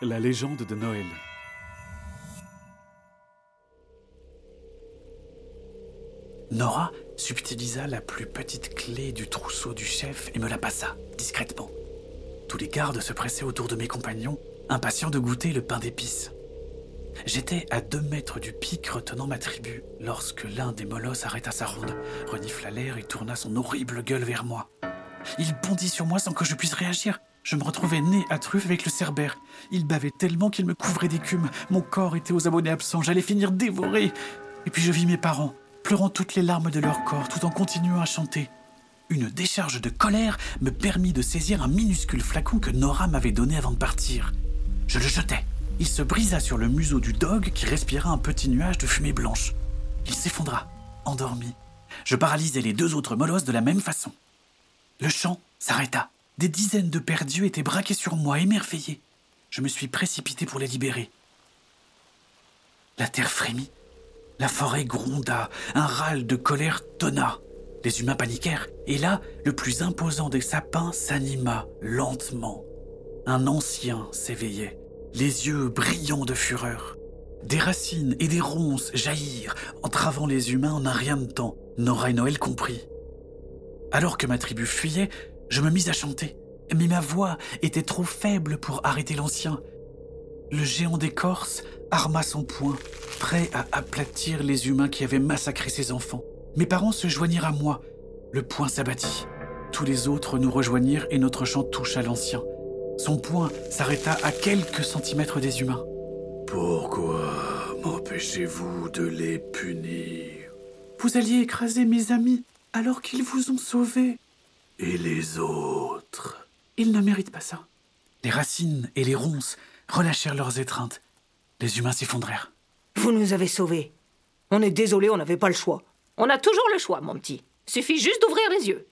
La légende de Noël. Nora subtilisa la plus petite clé du trousseau du chef et me la passa, discrètement. Tous les gardes se pressaient autour de mes compagnons, impatients de goûter le pain d'épices. J'étais à 2 mètres du pic retenant ma tribu, lorsque l'un des molosses arrêta sa ronde, renifla l'air et tourna son horrible gueule vers moi. Il bondit sur moi sans que je puisse réagir. Je me retrouvais nez à truffe avec le cerbère. Il bavait tellement qu'il me couvrait d'écume. Mon corps était aux abonnés absents, j'allais finir dévoré. Et puis je vis mes parents, pleurant toutes les larmes de leur corps, tout en continuant à chanter. Une décharge de colère me permit de saisir un minuscule flacon que Nora m'avait donné avant de partir. Je le jetai. Il se brisa sur le museau du dogue qui respira un petit nuage de fumée blanche. Il s'effondra, endormi. Je paralysai les 2 autres molosses de la même façon. Le chant s'arrêta. Des dizaines de paires d'yeux étaient braqués sur moi, émerveillés. Je me suis précipité pour les libérer. La terre frémit. La forêt gronda. Un râle de colère tonna. Les humains paniquèrent. Et là, le plus imposant des sapins s'anima lentement. Un ancien s'éveillait, les yeux brillants de fureur. Des racines et des ronces jaillirent, entravant les humains en un rien de temps. Nora et Noël compris. Alors que ma tribu fuyait, je me mis à chanter. Mais ma voix était trop faible pour arrêter l'ancien. Le géant d'écorce arma son poing, prêt à aplatir les humains qui avaient massacré ses enfants. Mes parents se joignirent à moi. Le poing s'abattit. Tous les autres nous rejoignirent et notre chant toucha l'ancien. Son poing s'arrêta à quelques centimètres des humains. « Pourquoi m'empêchez-vous de les punir ?»« Vous alliez écraser mes amis alors qu'ils vous ont sauvés. » »« Et les autres ?»« Ils ne méritent pas ça. » Les racines et les ronces relâchèrent leurs étreintes. Les humains s'effondrèrent. « Vous nous avez sauvés. On est désolés, on n'avait pas le choix. »« On a toujours le choix, mon petit. Suffit juste d'ouvrir les yeux. »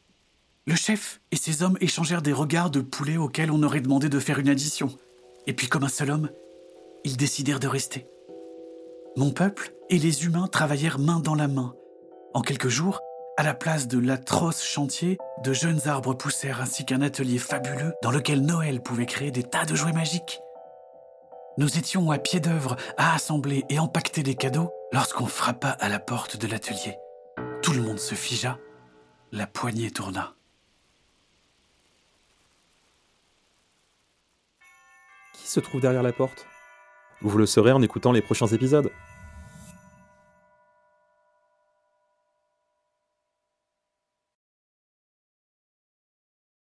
Le chef et ses hommes échangèrent des regards de poulet auxquels on aurait demandé de faire une addition. Et puis, comme un seul homme, ils décidèrent de rester. Mon peuple et les humains travaillèrent main dans la main. En quelques jours, à la place de l'atroce chantier, de jeunes arbres poussèrent ainsi qu'un atelier fabuleux dans lequel Noël pouvait créer des tas de jouets magiques. Nous étions à pied d'œuvre à assembler et empaqueter des cadeaux lorsqu'on frappa à la porte de l'atelier. Tout le monde se figea, la poignée tourna. Se trouve derrière la porte. Vous le saurez en écoutant les prochains épisodes.